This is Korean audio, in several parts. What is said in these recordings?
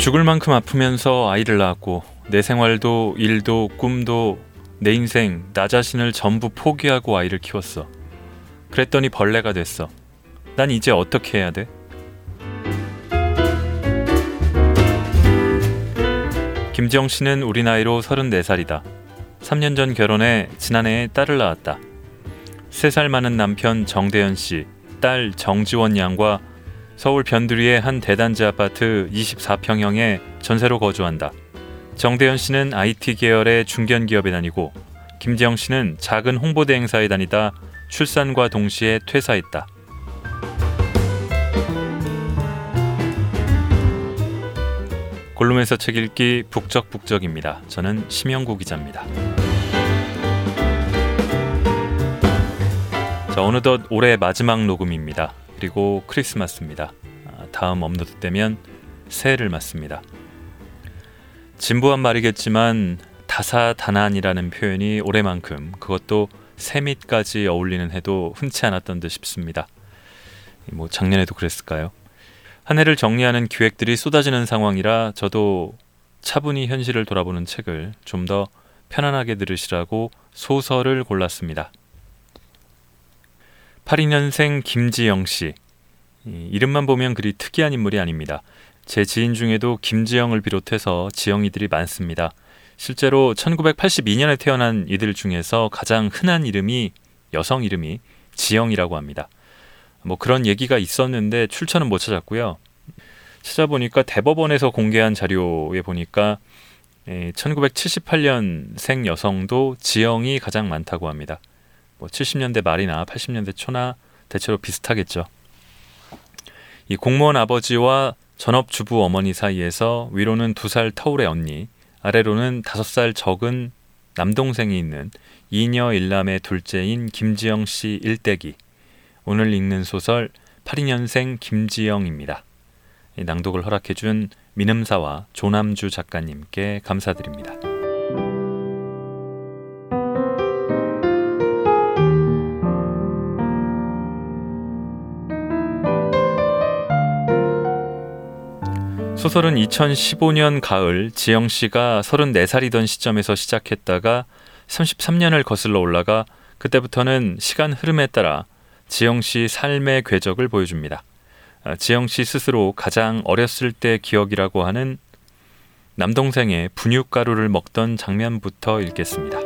죽을 만큼 아프면서 아이를 낳았고 내 생활도 일도 꿈도 내 인생 나 자신을 전부 포기하고 아이를 키웠어. 그랬더니 벌레가 됐어. 난 이제 어떻게 해야 돼? 김지영 씨는 우리 나이로 34살이다. 3년 전 결혼해 지난해에 딸을 낳았다. 3살 많은 남편 정대현 씨, 딸 정지원 양과 서울 변두리의 한 대단지 아파트 24평형에 전세로 거주한다. 정대현 씨는 IT 계열의 중견기업에 다니고 김지영 씨는 작은 홍보대 행사에 다니다 출산과 동시에 퇴사했다. 골룸에서 책 읽기 북적북적입니다. 저는 심영구 기자입니다. 자, 어느덧 올해 마지막 녹음입니다. 그리고 크리스마스입니다. 다음 업로드 때면 새해를 맞습니다. 진부한 말이겠지만 다사다난이라는 표현이 올해만큼, 그것도 새밑까지 어울리는 해도 흔치 않았던 듯 싶습니다. 뭐 작년에도 그랬을까요? 한 해를 정리하는 기획들이 쏟아지는 상황이라 저도 차분히 현실을 돌아보는 책을 좀 더 편안하게 들으시라고 소설을 골랐습니다. 82년생 김지영 씨. 이름만 보면 그리 특이한 인물이 아닙니다. 제 지인 중에도 김지영을 비롯해서 지영이들이 많습니다. 실제로 1982년에 태어난 이들 중에서 가장 흔한 이름이, 여성 이름이 지영이라고 합니다. 뭐 그런 얘기가 있었는데 출처는 못 찾았고요. 찾아보니까 대법원에서 공개한 자료에 보니까 1978년생 여성도 지영이 가장 많다고 합니다. 뭐 70년대 말이나 80년대 초나 대체로 비슷하겠죠. 이 공무원 아버지와 전업주부 어머니 사이에서 위로는 2살 터울의 언니, 아래로는 5살 적은 남동생이 있는 이녀 일남의 둘째인 김지영 씨 일대기. 오늘 읽는 소설 82년생 김지영입니다. 낭독을 허락해준 민음사와 조남주 작가님께 감사드립니다. 소설은 2015년 가을 지영 씨가 34살이던 시점에서 시작했다가 33년을 거슬러 올라가 그때부터는 시간 흐름에 따라 지영 씨 삶의 궤적을 보여줍니다. 지영 씨 스스로 가장 어렸을 때 기억이라고 하는 남동생의 분유가루를 먹던 장면부터 읽겠습니다.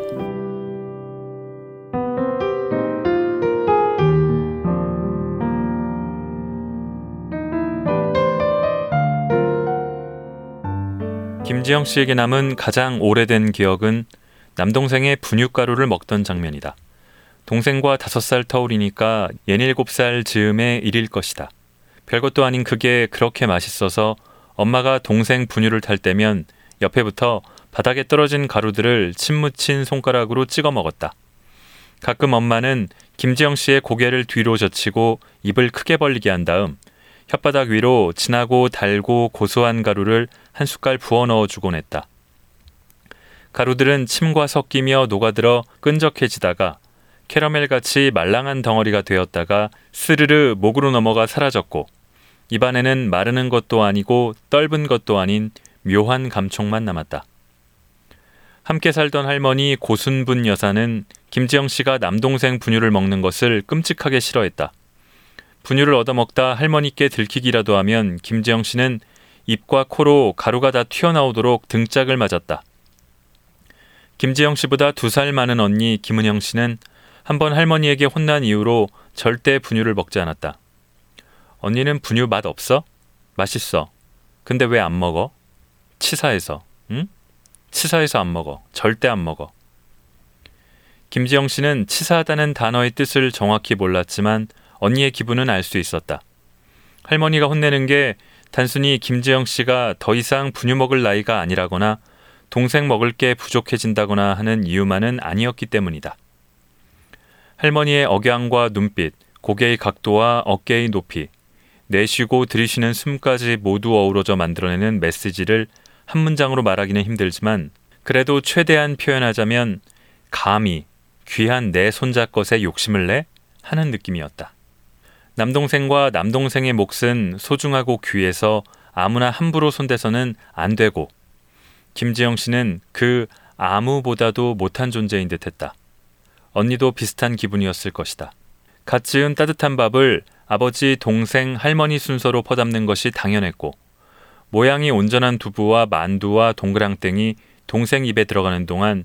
김지영 씨에게 남은 가장 오래된 기억은 남동생의 분유가루를 먹던 장면이다. 동생과 5살 터울이니까 17살 즈음의 일일 것이다. 별것도 아닌 그게 그렇게 맛있어서 엄마가 동생 분유를 탈 때면 옆에부터 바닥에 떨어진 가루들을 침 묻힌 손가락으로 찍어 먹었다. 가끔 엄마는 김지영 씨의 고개를 뒤로 젖히고 입을 크게 벌리게 한 다음 혓바닥 위로 진하고 달고 고소한 가루를 한 숟갈 부어 넣어주곤 했다. 가루들은 침과 섞이며 녹아들어 끈적해지다가 캐러멜같이 말랑한 덩어리가 되었다가 스르르 목으로 넘어가 사라졌고 입안에는 마르는 것도 아니고 떫은 것도 아닌 묘한 감촉만 남았다. 함께 살던 할머니 고순분 여사는 김지영 씨가 남동생 분유를 먹는 것을 끔찍하게 싫어했다. 분유를 얻어먹다 할머니께 들키기라도 하면 김지영 씨는 입과 코로 가루가 다 튀어나오도록 등짝을 맞았다. 김지영 씨보다 2살 많은 언니 김은영 씨는 한번 할머니에게 혼난 이후로 절대 분유를 먹지 않았다. 언니는 분유 맛 없어? 맛있어. 근데 왜 안 먹어? 치사해서. 응? 치사해서 안 먹어. 절대 안 먹어. 김지영 씨는 치사하다는 단어의 뜻을 정확히 몰랐지만 언니의 기분은 알 수 있었다. 할머니가 혼내는 게 단순히 김지영 씨가 더 이상 분유 먹을 나이가 아니라거나 동생 먹을 게 부족해진다거나 하는 이유만은 아니었기 때문이다. 할머니의 억양과 눈빛, 고개의 각도와 어깨의 높이, 내쉬고 들이쉬는 숨까지 모두 어우러져 만들어내는 메시지를 한 문장으로 말하기는 힘들지만 그래도 최대한 표현하자면 감히 귀한 내 손자 것에 욕심을 내? 하는 느낌이었다. 남동생과 남동생의 몫은 소중하고 귀해서 아무나 함부로 손대서는 안 되고, 김지영 씨는 그 아무보다도 못한 존재인 듯했다. 언니도 비슷한 기분이었을 것이다. 갓 지은 따뜻한 밥을 아버지, 동생, 할머니 순서로 퍼담는 것이 당연했고, 모양이 온전한 두부와 만두와 동그랑땡이 동생 입에 들어가는 동안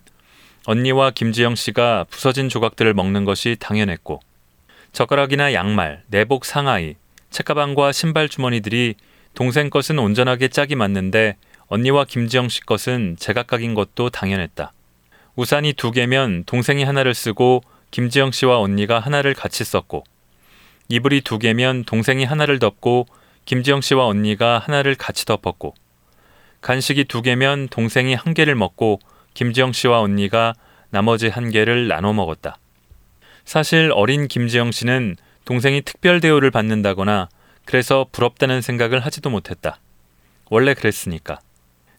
언니와 김지영 씨가 부서진 조각들을 먹는 것이 당연했고, 젓가락이나 양말, 내복 상하이, 책가방과 신발 주머니들이 동생 것은 온전하게 짝이 맞는데 언니와 김지영 씨 것은 제각각인 것도 당연했다. 우산이 2개면 동생이 하나를 쓰고 김지영 씨와 언니가 하나를 같이 썼고, 이불이 2개면 동생이 하나를 덮고 김지영 씨와 언니가 하나를 같이 덮었고, 간식이 2개면 동생이 1개를 먹고 김지영 씨와 언니가 나머지 1개를 나눠 먹었다. 사실 어린 김지영 씨는 동생이 특별 대우를 받는다거나 그래서 부럽다는 생각을 하지도 못했다. 원래 그랬으니까.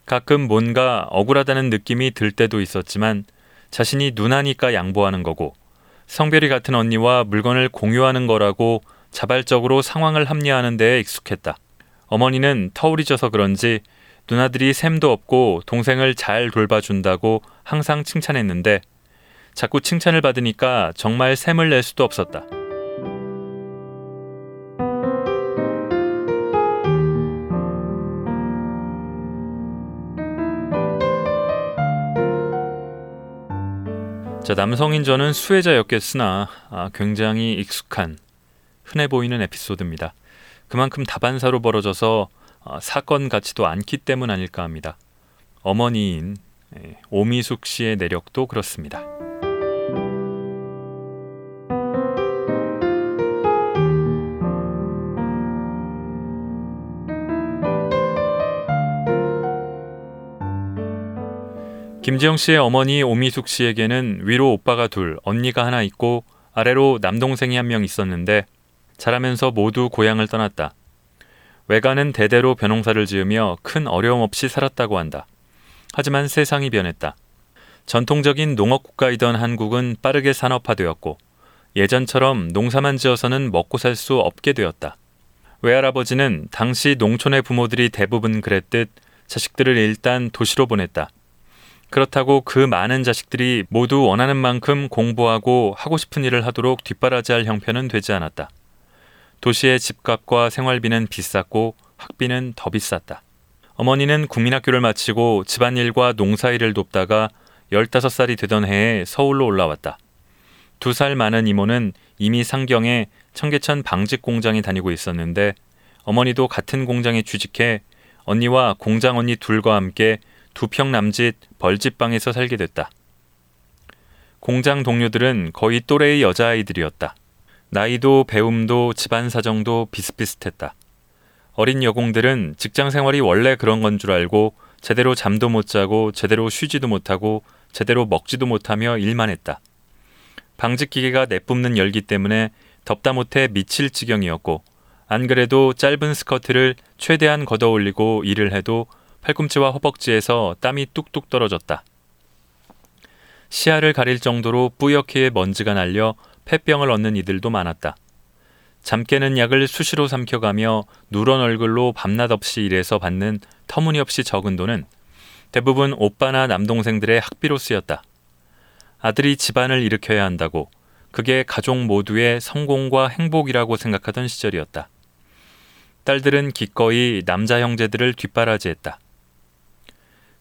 가끔 뭔가 억울하다는 느낌이 들 때도 있었지만 자신이 누나니까 양보하는 거고, 성별이 같은 언니와 물건을 공유하는 거라고 자발적으로 상황을 합리화하는 데에 익숙했다. 어머니는 터울이 져서 그런지 누나들이 샘도 없고 동생을 잘 돌봐준다고 항상 칭찬했는데 자꾸 칭찬을 받으니까 정말 샘을 낼 수도 없었다. 자, 남성인 저는 수혜자였겠으나 굉장히 익숙한, 흔해 보이는 에피소드입니다. 그만큼 다반사로 벌어져서 사건 같지도 않기 때문 아닐까 합니다. 어머니인 오미숙 씨의 내력도 그렇습니다. 김지영 씨의 어머니 오미숙 씨에게는 위로 오빠가 2, 언니가 1 있고 아래로 남동생이 1명 있었는데 자라면서 모두 고향을 떠났다. 외가는 대대로 변홍사를 지으며 큰 어려움 없이 살았다고 한다. 하지만 세상이 변했다. 전통적인 농업국가이던 한국은 빠르게 산업화되었고 예전처럼 농사만 지어서는 먹고 살 수 없게 되었다. 외할아버지는 당시 농촌의 부모들이 대부분 그랬듯 자식들을 일단 도시로 보냈다. 그렇다고 그 많은 자식들이 모두 원하는 만큼 공부하고 하고 싶은 일을 하도록 뒷바라지할 형편은 되지 않았다. 도시의 집값과 생활비는 비쌌고 학비는 더 비쌌다. 어머니는 국민학교를 마치고 집안일과 농사일을 돕다가 15살이 되던 해에 서울로 올라왔다. 2살 많은 이모는 이미 상경에 청계천 방직 공장에 다니고 있었는데 어머니도 같은 공장에 취직해 언니와 공장 언니 2과 함께 2평 남짓 벌집방에서 살게 됐다. 공장 동료들은 거의 또래의 여자아이들이었다. 나이도 배움도 집안 사정도 비슷비슷했다. 어린 여공들은 직장 생활이 원래 그런 건 줄 알고 제대로 잠도 못 자고 제대로 쉬지도 못하고 제대로 먹지도 못하며 일만 했다. 방직기계가 내뿜는 열기 때문에 덥다 못해 미칠 지경이었고, 안 그래도 짧은 스커트를 최대한 걷어올리고 일을 해도 팔꿈치와 허벅지에서 땀이 뚝뚝 떨어졌다. 시야를 가릴 정도로 뿌옇게 먼지가 날려 폐병을 얻는 이들도 많았다. 잠 깨는 약을 수시로 삼켜가며 누런 얼굴로 밤낮 없이 일해서 받는 터무니없이 적은 돈은 대부분 오빠나 남동생들의 학비로 쓰였다. 아들이 집안을 일으켜야 한다고, 그게 가족 모두의 성공과 행복이라고 생각하던 시절이었다. 딸들은 기꺼이 남자 형제들을 뒷바라지했다.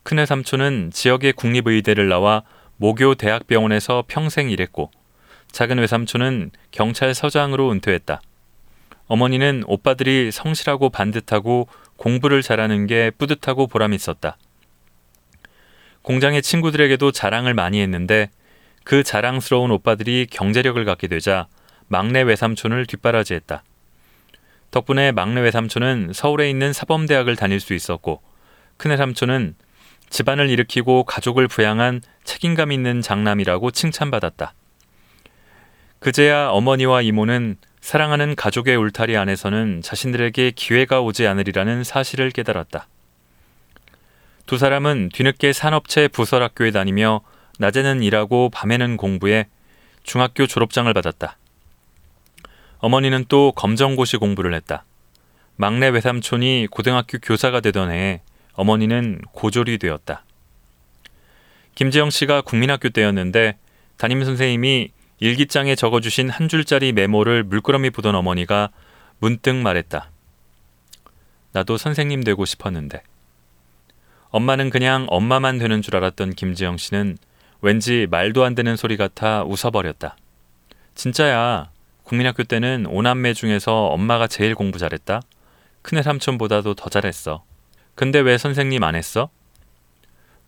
큰애 삼촌은 지역의 국립의대를 나와 모교 대학병원에서 평생 일했고, 작은 외삼촌은 경찰서장으로 은퇴했다. 어머니는 오빠들이 성실하고 반듯하고 공부를 잘하는 게 뿌듯하고 보람이 있었다. 공장의 친구들에게도 자랑을 많이 했는데 그 자랑스러운 오빠들이 경제력을 갖게 되자 막내 외삼촌을 뒷바라지했다. 덕분에 막내 외삼촌은 서울에 있는 사범대학을 다닐 수 있었고, 큰애 삼촌은 집안을 일으키고 가족을 부양한 책임감 있는 장남이라고 칭찬받았다. 그제야 어머니와 이모는 사랑하는 가족의 울타리 안에서는 자신들에게 기회가 오지 않으리라는 사실을 깨달았다. 2 사람은 뒤늦게 산업체 부설학교에 다니며 낮에는 일하고 밤에는 공부해 중학교 졸업장을 받았다. 어머니는 또 검정고시 공부를 했다. 막내 외삼촌이 고등학교 교사가 되던 해에 어머니는 고졸이 되었다. 김지영 씨가 국민학교 때였는데 담임선생님이 일기장에 적어주신 한 줄짜리 메모를 물끄러미 보던 어머니가 문득 말했다. 나도 선생님 되고 싶었는데. 엄마는 그냥 엄마만 되는 줄 알았던 김지영 씨는 왠지 말도 안 되는 소리 같아 웃어버렸다. 진짜야. 국민학교 때는 5남매 중에서 엄마가 제일 공부 잘했다. 큰애 삼촌보다도 더 잘했어. 근데 왜 선생님 안 했어?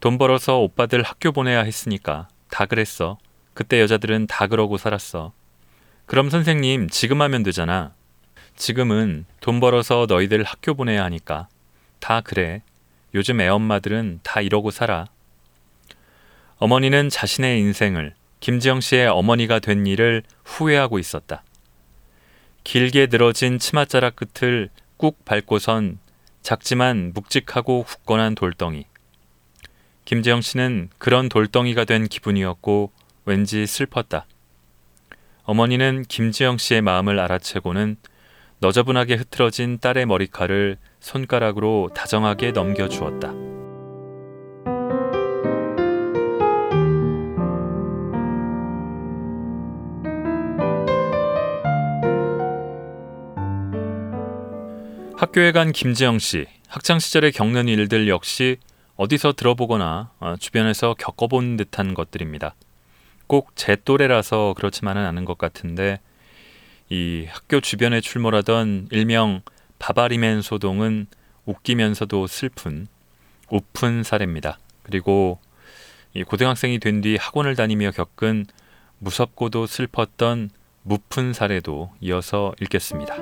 돈 벌어서 오빠들 학교 보내야 했으니까. 다 그랬어. 그때 여자들은 다 그러고 살았어. 그럼 선생님 지금 하면 되잖아. 지금은 돈 벌어서 너희들 학교 보내야 하니까. 다 그래. 요즘 애엄마들은 다 이러고 살아. 어머니는 자신의 인생을, 김지영 씨의 어머니가 된 일을 후회하고 있었다. 길게 늘어진 치맛자락 끝을 꾹 밟고선 작지만 묵직하고 굳건한 돌덩이. 김지영 씨는 그런 돌덩이가 된 기분이었고 왠지 슬펐다. 어머니는 김지영 씨의 마음을 알아채고는 너저분하게 흐트러진 딸의 머리카락을 손가락으로 다정하게 넘겨주었다. 학교에 간 김지영 씨, 학창시절에 겪는 일들 역시 어디서 들어보거나 주변에서 겪어본 듯한 것들입니다. 꼭 제 또래라서 그렇지만은 않은 것 같은데 이 학교 주변에 출몰하던 일명 바바리맨 소동은 웃기면서도 슬픈, 우픈 사례입니다. 그리고 이 고등학생이 된 뒤 학원을 다니며 겪은 무섭고도 슬펐던 무픈 사례도 이어서 읽겠습니다.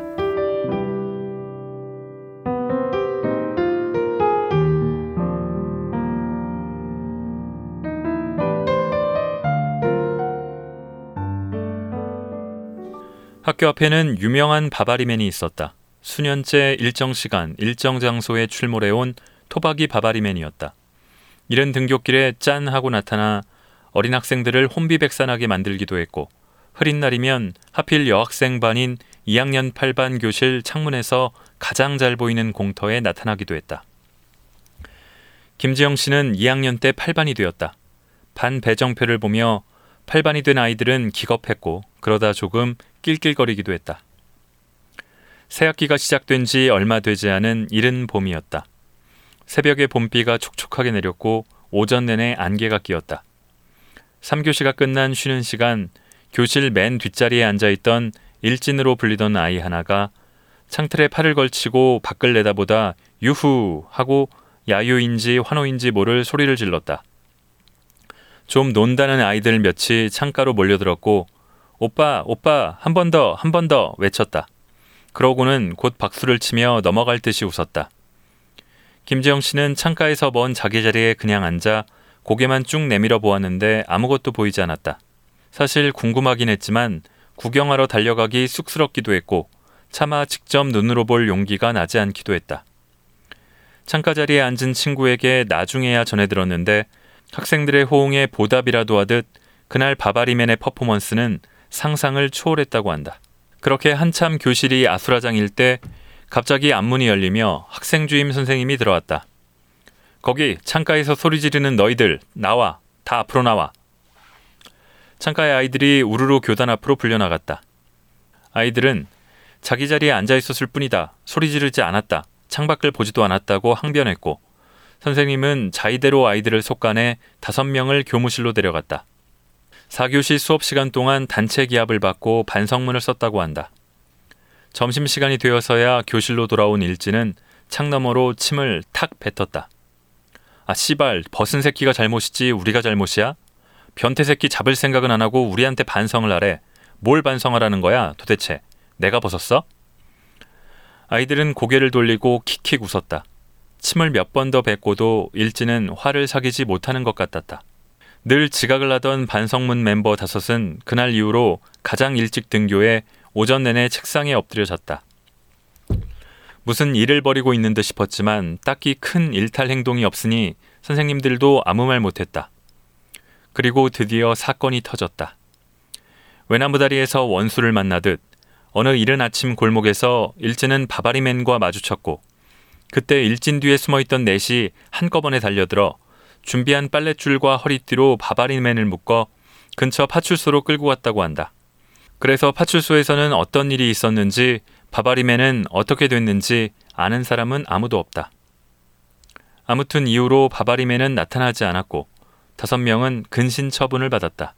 학교 앞에는 유명한 바바리맨이 있었다. 수년째 일정 시간, 일정 장소에 출몰해온 토박이 바바리맨이었다. 이른 등굣길에 짠 하고 나타나 어린 학생들을 혼비백산하게 만들기도 했고 흐린 날이면 하필 여학생 반인 2학년 8반 교실 창문에서 가장 잘 보이는 공터에 나타나기도 했다. 김지영 씨는 2학년 때 8반이 되었다. 반 배정표를 보며 8반이 된 아이들은 기겁했고 그러다 조금 낄낄거리기도 했다. 새학기가 시작된 지 얼마 되지 않은 이른 봄이었다. 새벽에 봄비가 촉촉하게 내렸고 오전 내내 안개가 끼었다. 3교시가 끝난 쉬는 시간 교실 맨 뒷자리에 앉아있던 일진으로 불리던 아이 하나가 창틀에 팔을 걸치고 밖을 내다보다 유후 하고 야유인지 환호인지 모를 소리를 질렀다. 좀 논다는 아이들 몇이 창가로 몰려들었고 오빠, 오빠, 한 번 더, 한 번 더 외쳤다. 그러고는 곧 박수를 치며 넘어갈 듯이 웃었다. 김지영 씨는 창가에서 먼 자기 자리에 그냥 앉아 고개만 쭉 내밀어 보았는데 아무것도 보이지 않았다. 사실 궁금하긴 했지만 구경하러 달려가기 쑥스럽기도 했고 차마 직접 눈으로 볼 용기가 나지 않기도 했다. 창가 자리에 앉은 친구에게 나중에야 전해들었는데 학생들의 호응에 보답이라도 하듯 그날 바바리맨의 퍼포먼스는 상상을 초월했다고 한다. 그렇게 한참 교실이 아수라장일 때 갑자기 앞문이 열리며 학생 주임 선생님이 들어왔다. 거기 창가에서 소리 지르는 너희들 나와. 다 앞으로 나와. 창가의 아이들이 우르르 교단 앞으로 불려나갔다. 아이들은 자기 자리에 앉아있었을 뿐이다. 소리 지르지 않았다. 창밖을 보지도 않았다고 항변했고 선생님은 자의대로 아이들을 속간해 5명을 교무실로 데려갔다. 4교시 수업 시간 동안 단체 기합을 받고 반성문을 썼다고 한다. 점심시간이 되어서야 교실로 돌아온 일진은 창너머로 침을 탁 뱉었다. 아 씨발 벗은 새끼가 잘못이지 우리가 잘못이야? 변태 새끼 잡을 생각은 안 하고 우리한테 반성을 하래. 뭘 반성하라는 거야 도대체? 내가 벗었어? 아이들은 고개를 돌리고 킥킥 웃었다. 침을 몇 번 더 뱉고도 일진은 화를 사귀지 못하는 것 같았다. 늘 지각을 하던 반성문 멤버 5은 그날 이후로 가장 일찍 등교해 오전 내내 책상에 엎드려 잤다. 무슨 일을 벌이고 있는 듯 싶었지만 딱히 큰 일탈 행동이 없으니 선생님들도 아무 말 못했다. 그리고 드디어 사건이 터졌다. 외나무다리에서 원수를 만나듯 어느 이른 아침 골목에서 일진은 바바리맨과 마주쳤고 그때 일진 뒤에 숨어있던 넷이 한꺼번에 달려들어 준비한 빨랫줄과 허리띠로 바바리맨을 묶어 근처 파출소로 끌고 갔다고 한다. 그래서 파출소에서는 어떤 일이 있었는지 바바리맨은 어떻게 됐는지 아는 사람은 아무도 없다. 아무튼 이후로 바바리맨은 나타나지 않았고 5명은 근신 처분을 받았다.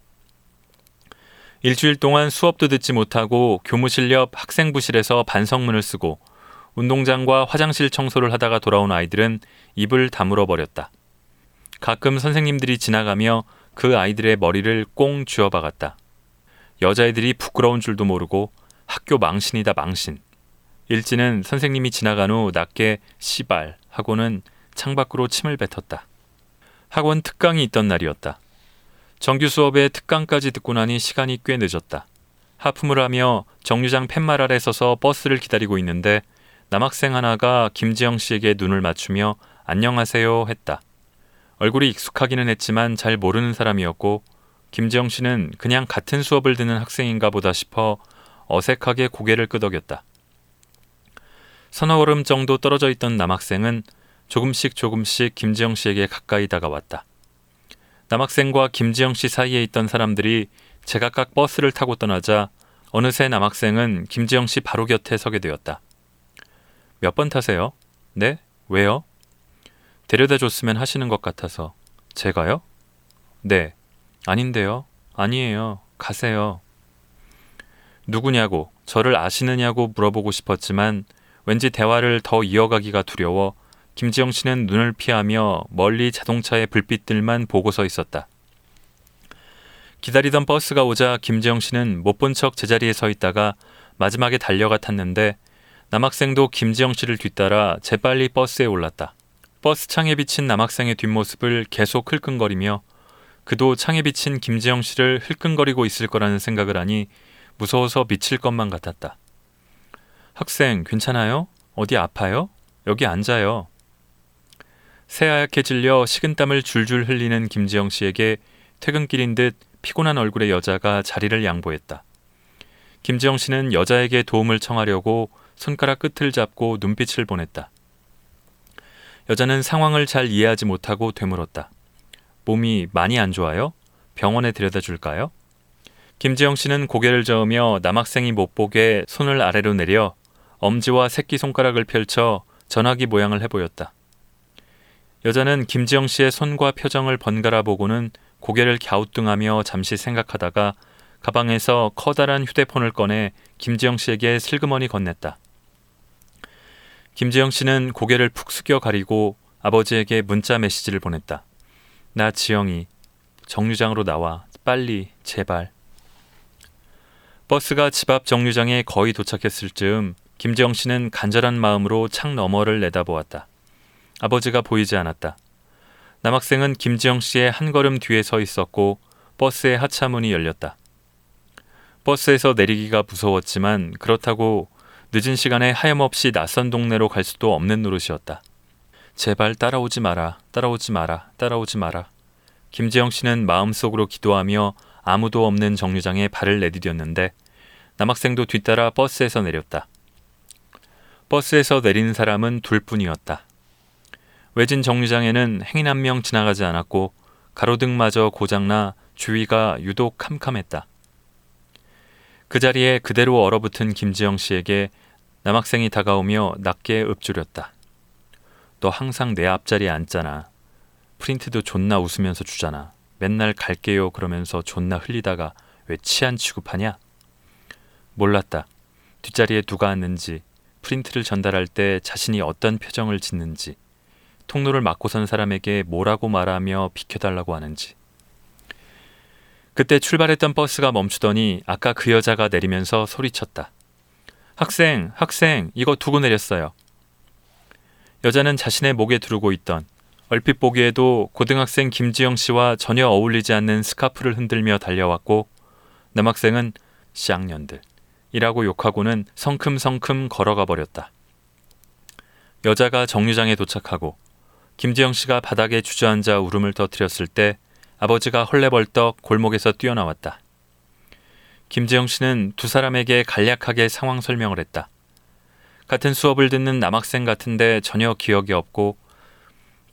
일주일 동안 수업도 듣지 못하고 교무실 옆 학생부실에서 반성문을 쓰고 운동장과 화장실 청소를 하다가 돌아온 아이들은 입을 다물어 버렸다. 가끔 선생님들이 지나가며 그 아이들의 머리를 꽁 쥐어박았다. 여자애들이 부끄러운 줄도 모르고 학교 망신이다 망신. 일진은 선생님이 지나간 후 낮게 씨발 하고는 창밖으로 침을 뱉었다. 학원 특강이 있던 날이었다. 정규 수업에 특강까지 듣고 나니 시간이 꽤 늦었다. 하품을 하며 정류장 팻말 아래 서서 버스를 기다리고 있는데 남학생 하나가 김지영 씨에게 눈을 맞추며 안녕하세요 했다. 얼굴이 익숙하기는 했지만 잘 모르는 사람이었고 김지영 씨는 그냥 같은 수업을 듣는 학생인가 보다 싶어 어색하게 고개를 끄덕였다. 서너 걸음 정도 떨어져 있던 남학생은 조금씩 김지영 씨에게 가까이 다가왔다. 남학생과 김지영 씨 사이에 있던 사람들이 제각각 버스를 타고 떠나자 어느새 남학생은 김지영 씨 바로 곁에 서게 되었다. 몇 번 타세요? 네? 왜요? 데려다 줬으면 하시는 것 같아서. 제가요? 네. 아닌데요. 아니에요. 가세요. 누구냐고 저를 아시느냐고 물어보고 싶었지만 왠지 대화를 더 이어가기가 두려워 김지영 씨는 눈을 피하며 멀리 자동차의 불빛들만 보고 서 있었다. 기다리던 버스가 오자 김지영 씨는 못 본 척 제자리에 서 있다가 마지막에 달려가 탔는데 남학생도 김지영 씨를 뒤따라 재빨리 버스에 올랐다. 버스 창에 비친 남학생의 뒷모습을 계속 흘끈거리며 그도 창에 비친 김지영 씨를 흘끈거리고 있을 거라는 생각을 하니 무서워서 미칠 것만 같았다. 학생, 괜찮아요? 어디 아파요? 여기 앉아요. 새하얗게 질려 식은땀을 줄줄 흘리는 김지영 씨에게 퇴근길인 듯 피곤한 얼굴의 여자가 자리를 양보했다. 김지영 씨는 여자에게 도움을 청하려고 손가락 끝을 잡고 눈빛을 보냈다. 여자는 상황을 잘 이해하지 못하고 되물었다. 몸이 많이 안 좋아요? 병원에 데려다 줄까요? 김지영 씨는 고개를 저으며 남학생이 못 보게 손을 아래로 내려 엄지와 새끼손가락을 펼쳐 전화기 모양을 해보였다. 여자는 김지영 씨의 손과 표정을 번갈아 보고는 고개를 갸우뚱하며 잠시 생각하다가 가방에서 커다란 휴대폰을 꺼내 김지영 씨에게 슬그머니 건넸다. 김지영 씨는 고개를 푹 숙여 가리고 아버지에게 문자 메시지를 보냈다. 나 지영이. 정류장으로 나와. 빨리. 제발. 버스가 집 앞 정류장에 거의 도착했을 즈음 김지영 씨는 간절한 마음으로 창 너머를 내다보았다. 아버지가 보이지 않았다. 남학생은 김지영 씨의 한 걸음 뒤에 서 있었고 버스의 하차문이 열렸다. 버스에서 내리기가 무서웠지만 그렇다고 늦은 시간에 하염없이 낯선 동네로 갈 수도 없는 노릇이었다. 제발 따라오지 마라, 따라오지 마라, 따라오지 마라. 김지영 씨는 마음속으로 기도하며 아무도 없는 정류장에 발을 내디뎠는데 남학생도 뒤따라 버스에서 내렸다. 버스에서 내린 사람은 둘뿐이었다. 외진 정류장에는 행인 한 명 지나가지 않았고 가로등마저 고장나 주위가 유독 캄캄했다. 그 자리에 그대로 얼어붙은 김지영 씨에게 남학생이 다가오며 낮게 읊조렸다. 너 항상 내 앞자리에 앉잖아. 프린트도 존나 웃으면서 주잖아. 맨날 갈게요 그러면서 존나 흘리다가 왜 치안 취급하냐? 몰랐다. 뒷자리에 누가 앉는지, 프린트를 전달할 때 자신이 어떤 표정을 짓는지, 통로를 막고 선 사람에게 뭐라고 말하며 비켜달라고 하는지. 그때 출발했던 버스가 멈추더니 아까 그 여자가 내리면서 소리쳤다. 학생, 학생, 이거 두고 내렸어요. 여자는 자신의 목에 두르고 있던 얼핏 보기에도 고등학생 김지영 씨와 전혀 어울리지 않는 스카프를 흔들며 달려왔고 남학생은 쌍년들 이라고 욕하고는 성큼성큼 걸어가 버렸다. 여자가 정류장에 도착하고 김지영 씨가 바닥에 주저앉아 울음을 터뜨렸을 때 아버지가 헐레벌떡 골목에서 뛰어나왔다. 김재영 씨는 두 사람에게 간략하게 상황 설명을 했다. 같은 수업을 듣는 남학생 같은데 전혀 기억이 없고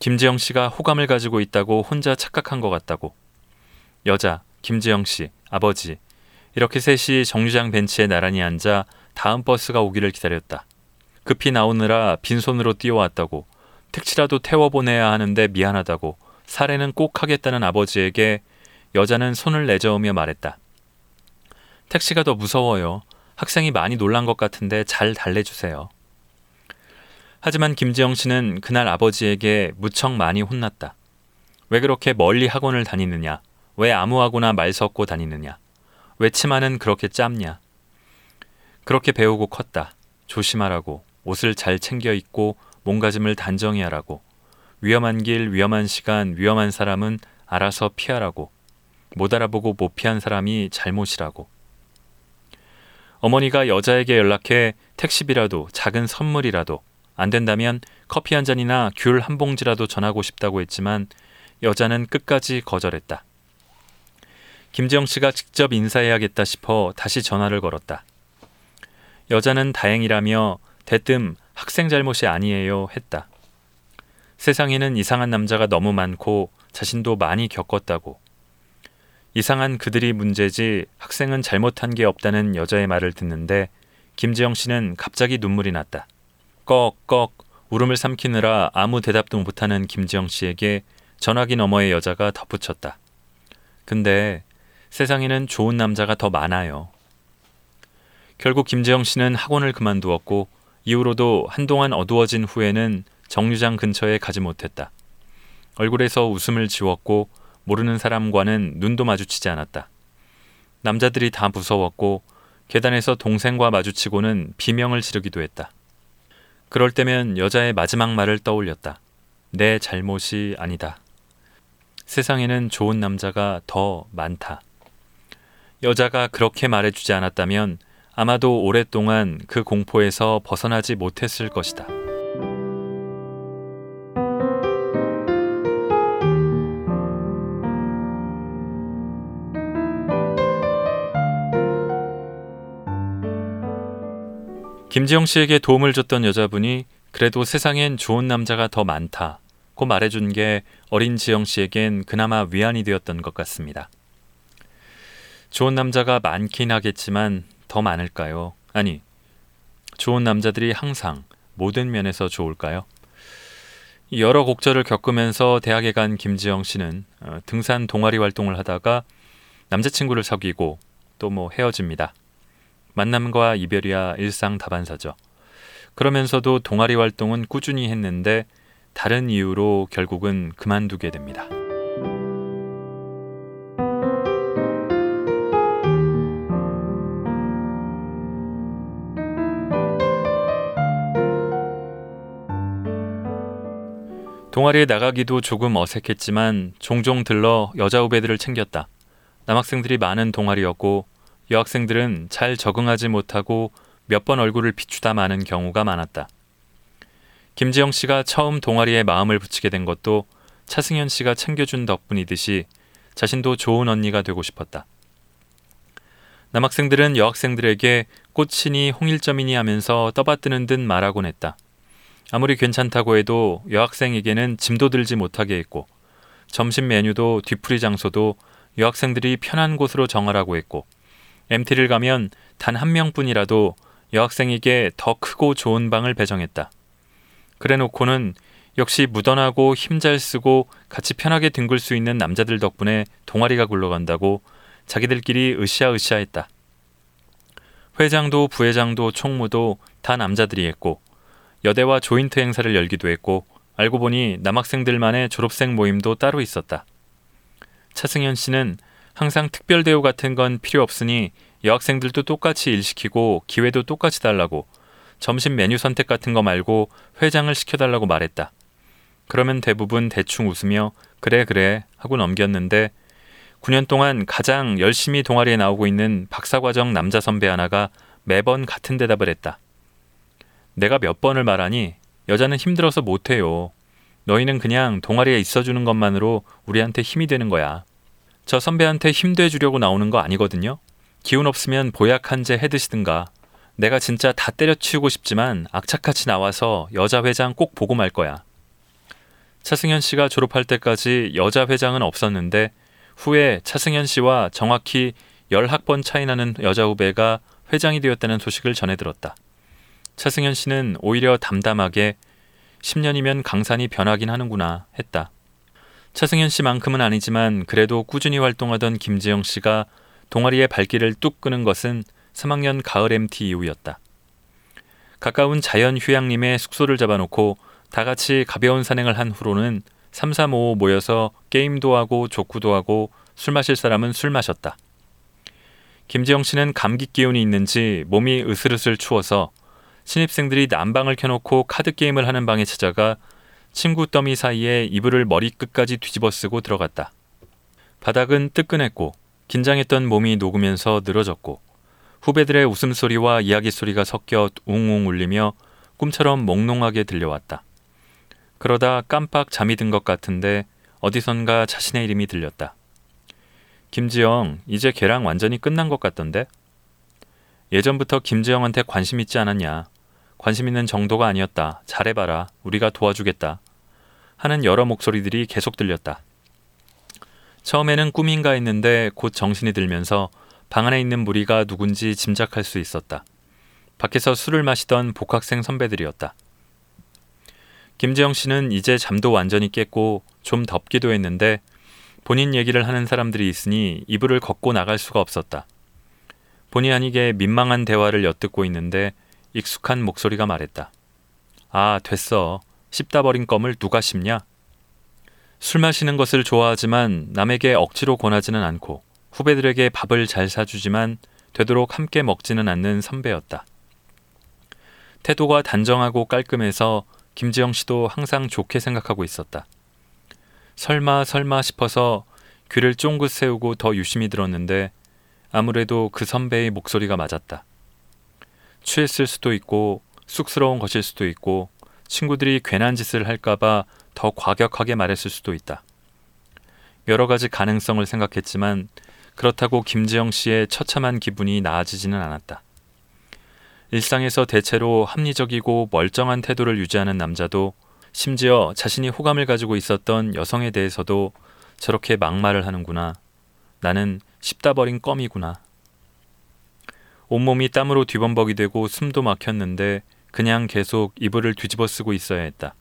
김재영 씨가 호감을 가지고 있다고 혼자 착각한 것 같다고. 여자, 김재영 씨, 아버지 이렇게 셋이 정류장 벤치에 나란히 앉아 다음 버스가 오기를 기다렸다. 급히 나오느라 빈손으로 뛰어왔다고, 택시라도 태워보내야 하는데 미안하다고, 사례는 꼭 하겠다는 아버지에게 여자는 손을 내저으며 말했다. 택시가 더 무서워요. 학생이 많이 놀란 것 같은데 잘 달래주세요. 하지만 김지영 씨는 그날 아버지에게 무척 많이 혼났다. 왜 그렇게 멀리 학원을 다니느냐? 왜 아무 하고나 말 섞고 다니느냐? 왜 치마는 그렇게 짧냐? 그렇게 배우고 컸다. 조심하라고, 옷을 잘 챙겨 입고 몸가짐을 단정히 하라고, 위험한 길, 위험한 시간, 위험한 사람은 알아서 피하라고, 못 알아보고 못 피한 사람이 잘못이라고. 어머니가 여자에게 연락해 택시비라도 작은 선물이라도 안 된다면 커피 한 잔이나 귤 한 봉지라도 전하고 싶다고 했지만 여자는 끝까지 거절했다. 김지영 씨가 직접 인사해야겠다 싶어 다시 전화를 걸었다. 여자는 다행이라며 대뜸 학생 잘못이 아니에요 했다. 세상에는 이상한 남자가 너무 많고 자신도 많이 겪었다고. 이상한 그들이 문제지 학생은 잘못한 게 없다는 여자의 말을 듣는데 김지영 씨는 갑자기 눈물이 났다. 꺽꺽 울음을 삼키느라 아무 대답도 못하는 김지영 씨에게 전화기 너머의 여자가 덧붙였다. 근데 세상에는 좋은 남자가 더 많아요. 결국 김재영 씨는 학원을 그만두었고 이후로도 한동안 어두워진 후에는 정류장 근처에 가지 못했다. 얼굴에서 웃음을 지웠고 모르는 사람과는 눈도 마주치지 않았다. 남자들이 다 무서웠고 계단에서 동생과 마주치고는 비명을 지르기도 했다. 그럴 때면 여자의 마지막 말을 떠올렸다. 내 잘못이 아니다. 세상에는 좋은 남자가 더 많다. 여자가 그렇게 말해주지 않았다면 아마도 오랫동안 그 공포에서 벗어나지 못했을 것이다. 김지영 씨에게 도움을 줬던 여자분이 그래도 세상엔 좋은 남자가 더 많다고 말해준 게 어린 지영 씨에겐 그나마 위안이 되었던 것 같습니다. 좋은 남자가 많긴 하겠지만 더 많을까요? 아니, 좋은 남자들이 항상 모든 면에서 좋을까요? 여러 곡절을 겪으면서 대학에 간 김지영 씨는 등산 동아리 활동을 하다가 남자친구를 사귀고 또 헤어집니다. 만남과 이별이야 일상 다반사죠. 그러면서도 동아리 활동은 꾸준히 했는데 다른 이유로 결국은 그만두게 됩니다. 동아리에 나가기도 조금 어색했지만 종종 들러 여자 후배들을 챙겼다. 남학생들이 많은 동아리였고 여학생들은 잘 적응하지 못하고 몇 번 얼굴을 비추다 마는 경우가 많았다. 김지영 씨가 처음 동아리에 마음을 붙이게 된 것도 차승현 씨가 챙겨준 덕분이듯이 자신도 좋은 언니가 되고 싶었다. 남학생들은 여학생들에게 꽃이니 홍일점이니 하면서 떠받드는 듯 말하곤 했다. 아무리 괜찮다고 해도 여학생에게는 짐도 들지 못하게 했고 점심 메뉴도 뒤풀이 장소도 여학생들이 편한 곳으로 정하라고 했고 MT를 가면 단 한 명뿐이라도 여학생에게 더 크고 좋은 방을 배정했다. 그래놓고는 역시 무던하고 힘 잘 쓰고 같이 편하게 뒹굴 수 있는 남자들 덕분에 동아리가 굴러간다고 자기들끼리 으쌰으쌰 했다. 회장도 부회장도 총무도 다 남자들이 했고 여대와 조인트 행사를 열기도 했고 알고 보니 남학생들만의 졸업생 모임도 따로 있었다. 차승현 씨는 항상 특별 대우 같은 건 필요 없으니 여학생들도 똑같이 일시키고 기회도 똑같이 달라고 점심 메뉴 선택 같은 거 말고 회장을 시켜달라고 말했다. 그러면 대부분 대충 웃으며 그래 하고 넘겼는데 9년 동안 가장 열심히 동아리에 나오고 있는 박사과정 남자 선배 하나가 매번 같은 대답을 했다. 내가 몇 번을 말하니 여자는 힘들어서 못해요. 너희는 그냥 동아리에 있어주는 것만으로 우리한테 힘이 되는 거야. 저 선배한테 힘도 해주려고 나오는 거 아니거든요. 기운 없으면 보약 한 재 해드시든가. 내가 진짜 다 때려치우고 싶지만 악착같이 나와서 여자 회장 꼭 보고 말 거야. 차승현 씨가 졸업할 때까지 여자 회장은 없었는데 후에 차승현 씨와 정확히 10학번 차이 나는 여자 후배가 회장이 되었다는 소식을 전해들었다. 차승현 씨는 오히려 담담하게 10년이면 강산이 변하긴 하는구나 했다. 차승현 씨만큼은 아니지만 그래도 꾸준히 활동하던 김지영 씨가 동아리의 발길을 뚝 끄는 것은 3학년 가을 MT 이후였다. 가까운 자연휴양림의 숙소를 잡아놓고 다 같이 가벼운 산행을 한 후로는 3, 4, 5 모여서 게임도 하고 족구도 하고 술 마실 사람은 술 마셨다. 김지영 씨는 감기 기운이 있는지 몸이 으슬으슬 추워서 신입생들이 난방을 켜놓고 카드 게임을 하는 방에 찾아가 친구 더미 사이에 이불을 머리끝까지 뒤집어 쓰고 들어갔다. 바닥은 뜨끈했고 긴장했던 몸이 녹으면서 늘어졌고 후배들의 웃음소리와 이야기소리가 섞여 웅웅 울리며 꿈처럼 몽롱하게 들려왔다. 그러다 깜빡 잠이 든 것 같은데 어디선가 자신의 이름이 들렸다. 김지영, 이제 걔랑 완전히 끝난 것 같던데? 예전부터 김지영한테 관심 있지 않았냐. 관심 있는 정도가 아니었다. 잘해봐라. 우리가 도와주겠다. 하는 여러 목소리들이 계속 들렸다. 처음에는 꿈인가 했는데 곧 정신이 들면서 방 안에 있는 무리가 누군지 짐작할 수 있었다. 밖에서 술을 마시던 복학생 선배들이었다. 김지영 씨는 이제 잠도 완전히 깼고 좀 덥기도 했는데 본인 얘기를 하는 사람들이 있으니 이불을 걷고 나갈 수가 없었다. 본의 아니게 민망한 대화를 엿듣고 있는데 익숙한 목소리가 말했다. 아, 됐어. 씹다 버린 껌을 누가 씹냐? 술 마시는 것을 좋아하지만 남에게 억지로 권하지는 않고 후배들에게 밥을 잘 사주지만 되도록 함께 먹지는 않는 선배였다. 태도가 단정하고 깔끔해서 김지영 씨도 항상 좋게 생각하고 있었다. 설마 싶어서 귀를 쫑긋 세우고 더 유심히 들었는데 아무래도 그 선배의 목소리가 맞았다. 취했을 수도 있고 쑥스러운 것일 수도 있고 친구들이 괜한 짓을 할까봐 더 과격하게 말했을 수도 있다. 여러 가지 가능성을 생각했지만 그렇다고 김지영 씨의 처참한 기분이 나아지지는 않았다. 일상에서 대체로 합리적이고 멀쩡한 태도를 유지하는 남자도 심지어 자신이 호감을 가지고 있었던 여성에 대해서도 저렇게 막말을 하는구나. 나는 씹다 버린 껌이구나. 온몸이 땀으로 뒤범벅이 되고 숨도 막혔는데 그냥 계속 이불을 뒤집어 쓰고 있어야 했다.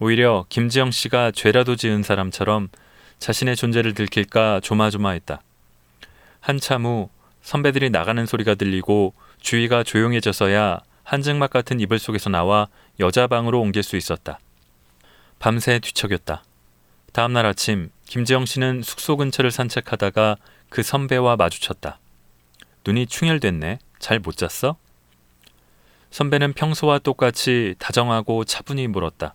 오히려 김지영 씨가 죄라도 지은 사람처럼 자신의 존재를 들킬까 조마조마했다. 한참 후 선배들이 나가는 소리가 들리고 주위가 조용해져서야 한증막 같은 이불 속에서 나와 여자 방으로 옮길 수 있었다. 밤새 뒤척였다. 다음날 아침 김지영 씨는 숙소 근처를 산책하다가 그 선배와 마주쳤다. 눈이 충혈됐네. 잘 못 잤어? 선배는 평소와 똑같이 다정하고 차분히 물었다.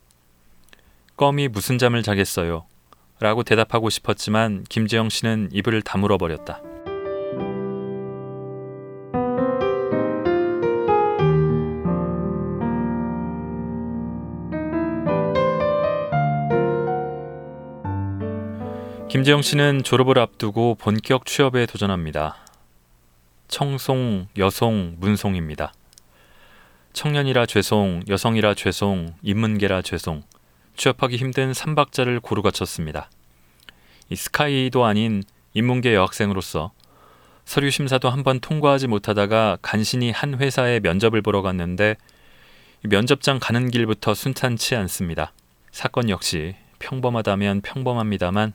껌이 무슨 잠을 자겠어요? 라고 대답하고 싶었지만 김지영 씨는 이불을 다물어 버렸다. 김지영 씨는 졸업을 앞두고 본격 취업에 도전합니다. 청송, 여송, 문송입니다. 청년이라 죄송, 여성이라 죄송, 인문계라 죄송. 취업하기 힘든 3박자를 고루 갖췄습니다. 이 스카이도 아닌 인문계 여학생으로서 서류 심사도 한번 통과하지 못하다가 간신히 한 회사에 면접을 보러 갔는데 면접장 가는 길부터 순탄치 않습니다. 사건 역시 평범하다면 평범합니다만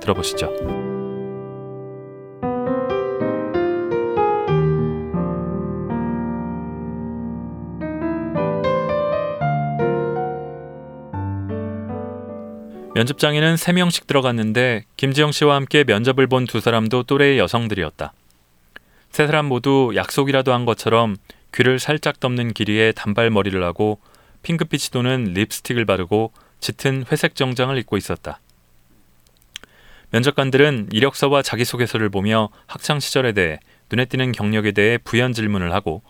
들어보시죠. 면접장에는 3명씩 들어갔는데 김지영 씨와 함께 면접을 본 두 사람도 또래의 여성들이었다. 세 사람 모두 약속이라도 한 것처럼 귀를 살짝 덮는 길이에 단발머리를 하고 핑크빛이 도는 립스틱을 바르고 짙은 회색 정장을 입고 있었다. 면접관들은 이력서와 자기소개서를 보며 학창시절에 대해 눈에 띄는 경력에 대해 부연 질문을 하고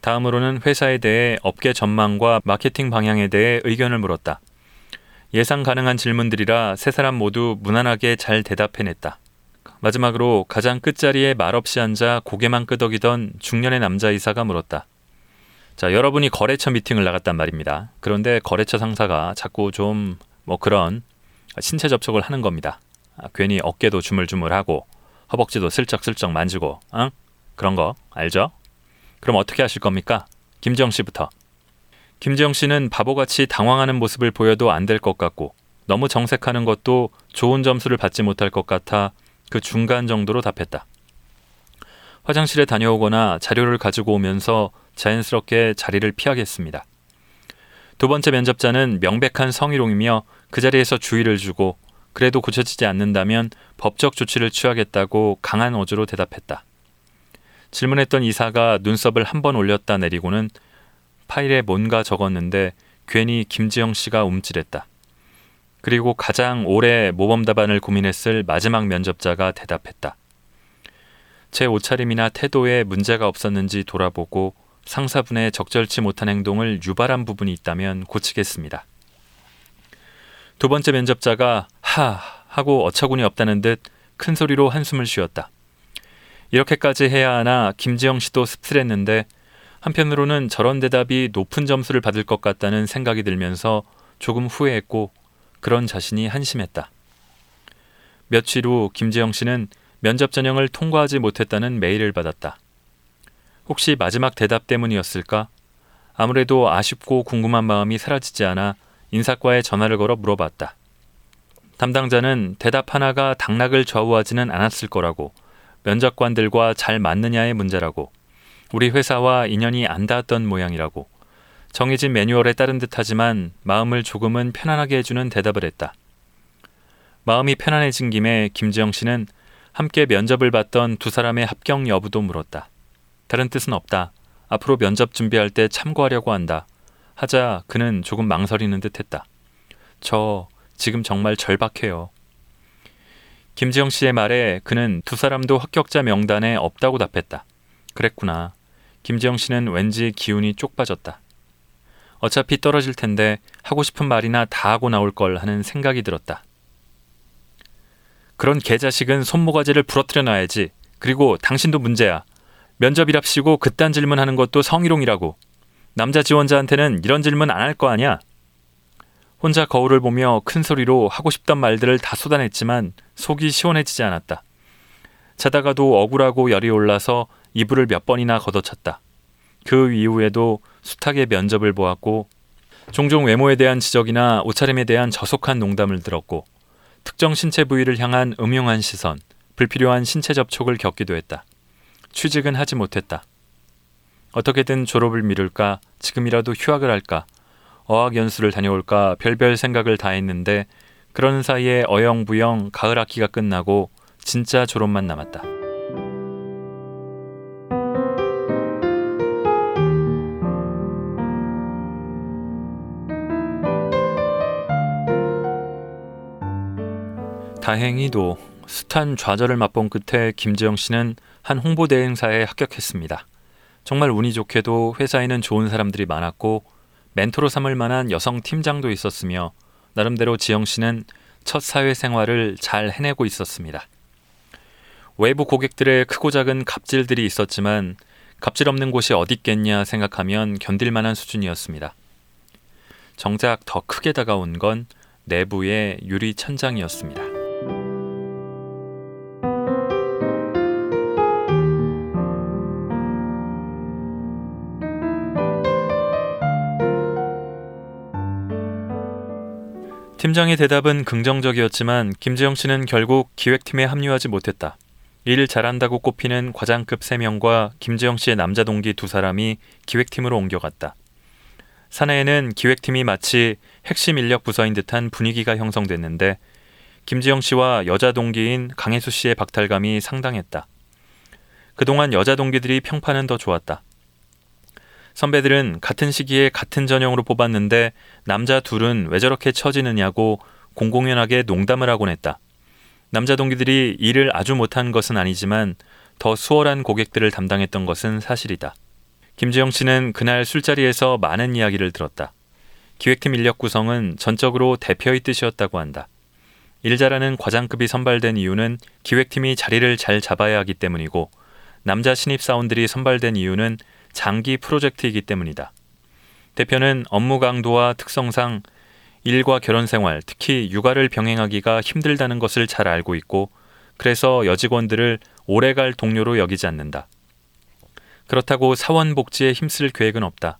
다음으로는 회사에 대해 업계 전망과 마케팅 방향에 대해 의견을 물었다. 예상 가능한 질문들이라 세 사람 모두 무난하게 잘 대답해냈다. 마지막으로 가장 끝자리에 말없이 앉아 고개만 끄덕이던 중년의 남자이사가 물었다. 자, 여러분이 거래처 미팅을 나갔단 말입니다. 그런데 거래처 상사가 자꾸 좀 그런 신체 접촉을 하는 겁니다. 괜히 어깨도 주물주물하고 허벅지도 슬쩍슬쩍 만지고 그런 거 알죠? 그럼 어떻게 하실 겁니까? 김지영 씨부터. 김지영 씨는 바보같이 당황하는 모습을 보여도 안 될 것 같고 너무 정색하는 것도 좋은 점수를 받지 못할 것 같아 그 중간 정도로 답했다. 화장실에 다녀오거나 자료를 가지고 오면서 자연스럽게 자리를 피하겠습니다. 두 번째 면접자는 명백한 성희롱이며 그 자리에서 주의를 주고 그래도 고쳐지지 않는다면 법적 조치를 취하겠다고 강한 어조로 대답했다. 질문했던 이사가 눈썹을 한 번 올렸다 내리고는 파일에 뭔가 적었는데 괜히 김지영 씨가 움찔했다. 그리고 가장 오래 모범 답안을 고민했을 마지막 면접자가 대답했다. 제 옷차림이나 태도에 문제가 없었는지 돌아보고 상사분의 적절치 못한 행동을 유발한 부분이 있다면 고치겠습니다. 두 번째 면접자가 하고 어처구니 없다는 듯 큰 소리로 한숨을 쉬었다. 이렇게까지 해야 하나 김지영 씨도 씁쓸했는데 한편으로는 저런 대답이 높은 점수를 받을 것 같다는 생각이 들면서 조금 후회했고 그런 자신이 한심했다. 며칠 후 김지영 씨는 면접 전형을 통과하지 못했다는 메일을 받았다. 혹시 마지막 대답 때문이었을까? 아무래도 아쉽고 궁금한 마음이 사라지지 않아 인사과에 전화를 걸어 물어봤다. 담당자는 대답 하나가 당락을 좌우하지는 않았을 거라고, 면접관들과 잘 맞느냐의 문제라고, 우리 회사와 인연이 안 닿았던 모양이라고, 정해진 매뉴얼에 따른 듯하지만 마음을 조금은 편안하게 해주는 대답을 했다. 마음이 편안해진 김에 김지영 씨는 함께 면접을 봤던 두 사람의 합격 여부도 물었다. 다른 뜻은 없다. 앞으로 면접 준비할 때 참고하려고 한다. 하자 그는 조금 망설이는 듯 했다. 저 지금 정말 절박해요. 김지영 씨의 말에 그는 두 사람도 합격자 명단에 없다고 답했다. 그랬구나. 김지영 씨는 왠지 기운이 쪽 빠졌다. 어차피 떨어질 텐데 하고 싶은 말이나 다 하고 나올 걸 하는 생각이 들었다. 그런 개자식은 손모가지를 부러뜨려 놔야지. 그리고 당신도 문제야. 면접이랍시고 그딴 질문하는 것도 성희롱이라고. 남자 지원자한테는 이런 질문 안 할 거 아니야. 혼자 거울을 보며 큰 소리로 하고 싶단 말들을 다 쏟아냈지만 속이 시원해지지 않았다. 자다가도 억울하고 열이 올라서 이불을 몇 번이나 걷어찼다. 그 이후에도 숱하게 면접을 보았고 종종 외모에 대한 지적이나 옷차림에 대한 저속한 농담을 들었고 특정 신체 부위를 향한 음흉한 시선, 불필요한 신체 접촉을 겪기도 했다. 취직은 하지 못했다. 어떻게든 졸업을 미룰까, 지금이라도 휴학을 할까, 어학 연수를 다녀올까 별별 생각을 다 했는데 그런 사이에 어영부영 가을 학기가 끝나고 진짜 졸업만 남았다. 다행히도 숱한 좌절을 맛본 끝에 김지영 씨는 한 홍보대회 행사에 합격했습니다. 정말 운이 좋게도 회사에는 좋은 사람들이 많았고 멘토로 삼을 만한 여성 팀장도 있었으며 나름대로 지영 씨는 첫 사회생활을 잘 해내고 있었습니다. 외부 고객들의 크고 작은 갑질들이 있었지만 갑질 없는 곳이 어디 있겠냐 생각하면 견딜 만한 수준이었습니다. 정작 더 크게 다가온 건 내부의 유리 천장이었습니다. 팀장의 대답은 긍정적이었지만 김지영 씨는 결국 기획팀에 합류하지 못했다. 일을 잘한다고 꼽히는 과장급 3명과 김지영 씨의 남자 동기 2사람이 기획팀으로 옮겨갔다. 사내에는 기획팀이 마치 핵심 인력 부서인 듯한 분위기가 형성됐는데 김지영 씨와 여자 동기인 강혜수 씨의 박탈감이 상당했다. 그동안 여자 동기들이 평판은 더 좋았다. 선배들은 같은 시기에 같은 전형으로 뽑았는데 남자 둘은 왜 저렇게 처지느냐고 공공연하게 농담을 하곤 했다. 남자 동기들이 일을 아주 못한 것은 아니지만 더 수월한 고객들을 담당했던 것은 사실이다. 김지영 씨는 그날 술자리에서 많은 이야기를 들었다. 기획팀 인력 구성은 전적으로 대표의 뜻이었다고 한다. 일 잘하는 과장급이 선발된 이유는 기획팀이 자리를 잘 잡아야 하기 때문이고 남자 신입사원들이 선발된 이유는 장기 프로젝트이기 때문이다. 대표는 업무 강도와 특성상 일과 결혼생활, 특히 육아를 병행하기가 힘들다는 것을 잘 알고 있고 그래서 여직원들을 오래갈 동료로 여기지 않는다. 그렇다고 사원 복지에 힘쓸 계획은 없다.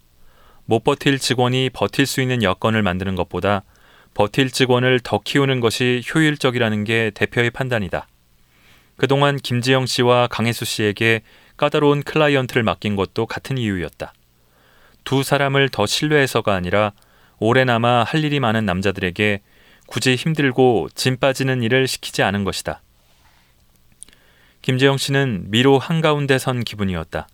못 버틸 직원이 버틸 수 있는 여건을 만드는 것보다 버틸 직원을 더 키우는 것이 효율적이라는 게 대표의 판단이다. 그동안 김지영 씨와 강혜수 씨에게 까다로운 클라이언트를 맡긴 것도 같은 이유였다. 두 사람을 더 신뢰해서가 아니라 오래나마 할 일이 많은 남자들에게 굳이 힘들고 짐 빠지는 일을 시키지 않은 것이다. 김재영 씨는 미로 한가운데 선 기분이었다.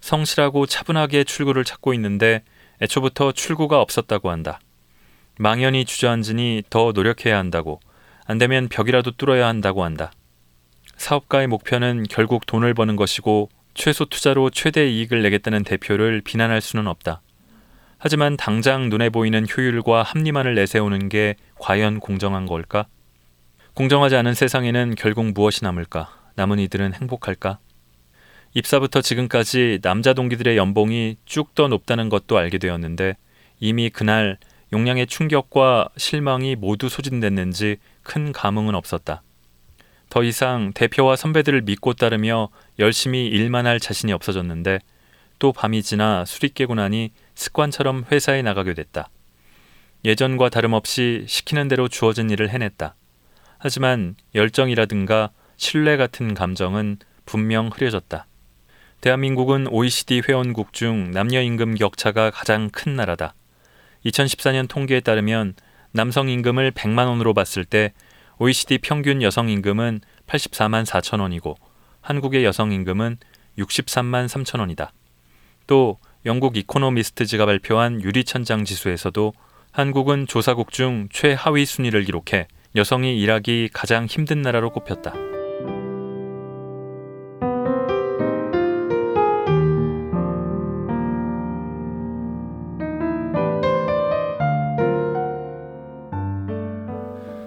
성실하고 차분하게 출구를 찾고 있는데 애초부터 출구가 없었다고 한다. 망연히 주저앉으니 더 노력해야 한다고, 안 되면 벽이라도 뚫어야 한다고 한다. 사업가의 목표는 결국 돈을 버는 것이고 최소 투자로 최대 이익을 내겠다는 대표를 비난할 수는 없다. 하지만 당장 눈에 보이는 효율과 합리만을 내세우는 게 과연 공정한 걸까? 공정하지 않은 세상에는 결국 무엇이 남을까? 남은 이들은 행복할까? 입사부터 지금까지 남자 동기들의 연봉이 쭉 더 높다는 것도 알게 되었는데 이미 그날 용량의 충격과 실망이 모두 소진됐는지 큰 감흥은 없었다. 더 이상 대표와 선배들을 믿고 따르며 열심히 일만 할 자신이 없어졌는데 또 밤이 지나 술이 깨고 나니 습관처럼 회사에 나가게 됐다. 예전과 다름없이 시키는 대로 주어진 일을 해냈다. 하지만 열정이라든가 신뢰 같은 감정은 분명 흐려졌다. 대한민국은 OECD 회원국 중 남녀임금 격차가 가장 큰 나라다. 2014년 통계에 따르면 남성 임금을 100만 원으로 봤을 때 OECD 평균 여성 임금은 84만 4천 원이고 한국의 여성 임금은 63만 3천 원이다. 또 영국 이코노미스트지가 발표한 유리천장 지수에서도 한국은 조사국 중 최하위 순위를 기록해 여성이 일하기 가장 힘든 나라로 꼽혔다.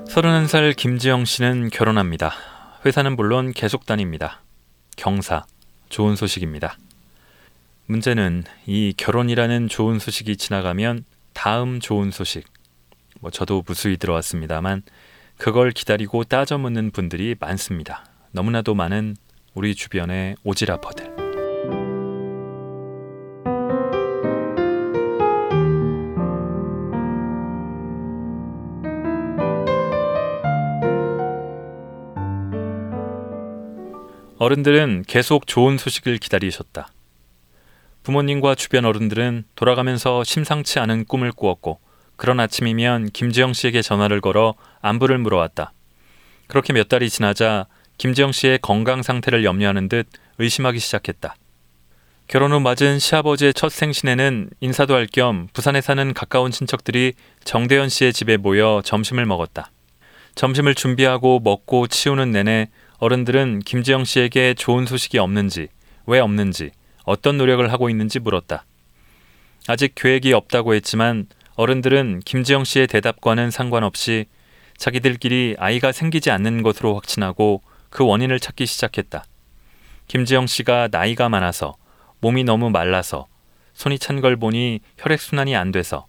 서른한 살 김지영 씨는 결혼합니다. 회사는 물론 계속 다닙니다. 경사, 좋은 소식입니다. 문제는 이 결혼이라는 좋은 소식이 지나가면 다음 좋은 소식, 저도 무수히 들어왔습니다만 그걸 기다리고 따져 묻는 분들이 많습니다. 너무나도 많은 우리 주변의 오지라퍼들. 어른들은 계속 좋은 소식을 기다리셨다. 부모님과 주변 어른들은 돌아가면서 심상치 않은 꿈을 꾸었고 그런 아침이면 김지영 씨에게 전화를 걸어 안부를 물어왔다. 그렇게 몇 달이 지나자 김지영 씨의 건강 상태를 염려하는 듯 의심하기 시작했다. 결혼 후 맞은 시아버지의 첫 생신에는 인사도 할 겸 부산에 사는 가까운 친척들이 정대현 씨의 집에 모여 점심을 먹었다. 점심을 준비하고 먹고 치우는 내내 어른들은 김지영 씨에게 좋은 소식이 없는지, 왜 없는지, 어떤 노력을 하고 있는지 물었다. 아직 계획이 없다고 했지만 어른들은 김지영 씨의 대답과는 상관없이 자기들끼리 아이가 생기지 않는 것으로 확신하고 그 원인을 찾기 시작했다. 김지영 씨가 나이가 많아서, 몸이 너무 말라서, 손이 찬 걸 보니 혈액순환이 안 돼서,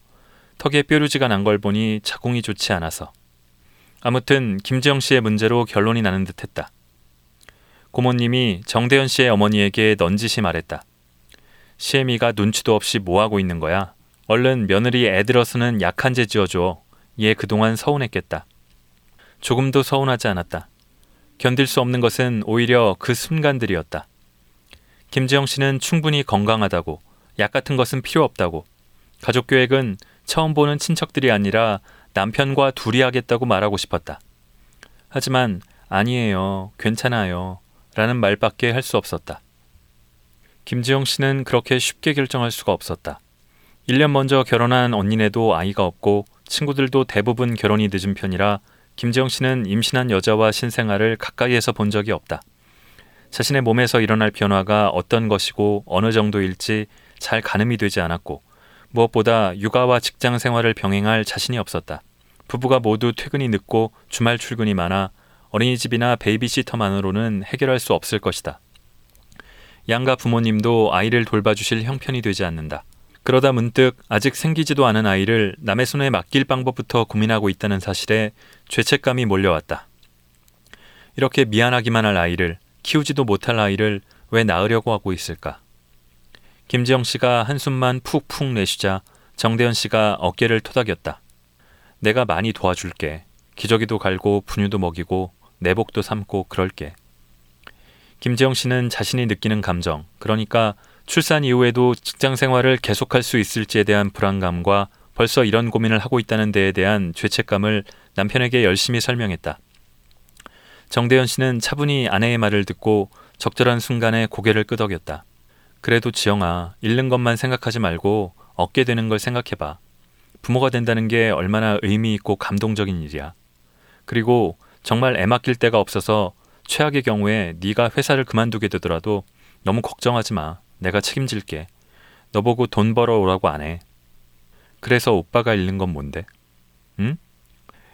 턱에 뾰루지가 난 걸 보니 자궁이 좋지 않아서. 아무튼 김지영 씨의 문제로 결론이 나는 듯했다. 고모님이 정대현 씨의 어머니에게 넌지시 말했다. 시애미가 눈치도 없이 뭐하고 있는 거야? 얼른 며느리 애 들어서는 약한 재 지어줘. 얘 그동안 서운했겠다. 조금도 서운하지 않았다. 견딜 수 없는 것은 오히려 그 순간들이었다. 김지영 씨는 충분히 건강하다고, 약 같은 것은 필요 없다고, 가족 계획은 처음 보는 친척들이 아니라 남편과 둘이 하겠다고 말하고 싶었다. 하지만 아니에요, 괜찮아요 라는 말밖에 할 수 없었다. 김지영 씨는 그렇게 쉽게 결정할 수가 없었다. 1년 먼저 결혼한 언니네도 아이가 없고 친구들도 대부분 결혼이 늦은 편이라 김지영 씨는 임신한 여자와 신생아를 가까이에서 본 적이 없다. 자신의 몸에서 일어날 변화가 어떤 것이고 어느 정도일지 잘 가늠이 되지 않았고 무엇보다 육아와 직장 생활을 병행할 자신이 없었다. 부부가 모두 퇴근이 늦고 주말 출근이 많아 어린이집이나 베이비시터만으로는 해결할 수 없을 것이다. 양가 부모님도 아이를 돌봐주실 형편이 되지 않는다. 그러다 문득 아직 생기지도 않은 아이를 남의 손에 맡길 방법부터 고민하고 있다는 사실에 죄책감이 몰려왔다. 이렇게 미안하기만 할 아이를, 키우지도 못할 아이를 왜 낳으려고 하고 있을까? 김지영 씨가 한숨만 푹푹 내쉬자 정대현 씨가 어깨를 토닥였다. 내가 많이 도와줄게. 기저귀도 갈고 분유도 먹이고 내복도 삶고 그럴게. 김지영 씨는 자신이 느끼는 감정, 그러니까 출산 이후에도 직장 생활을 계속할 수 있을지에 대한 불안감과 벌써 이런 고민을 하고 있다는 데에 대한 죄책감을 남편에게 열심히 설명했다. 정대현 씨는 차분히 아내의 말을 듣고 적절한 순간에 고개를 끄덕였다. 그래도 지영아, 잃는 것만 생각하지 말고 얻게 되는 걸 생각해봐. 부모가 된다는 게 얼마나 의미 있고 감동적인 일이야. 그리고 정말 애 맡길 데가 없어서 최악의 경우에 네가 회사를 그만두게 되더라도 너무 걱정하지 마. 내가 책임질게. 너보고 돈 벌어 오라고 안 해. 그래서 오빠가 잃는 건 뭔데? 응?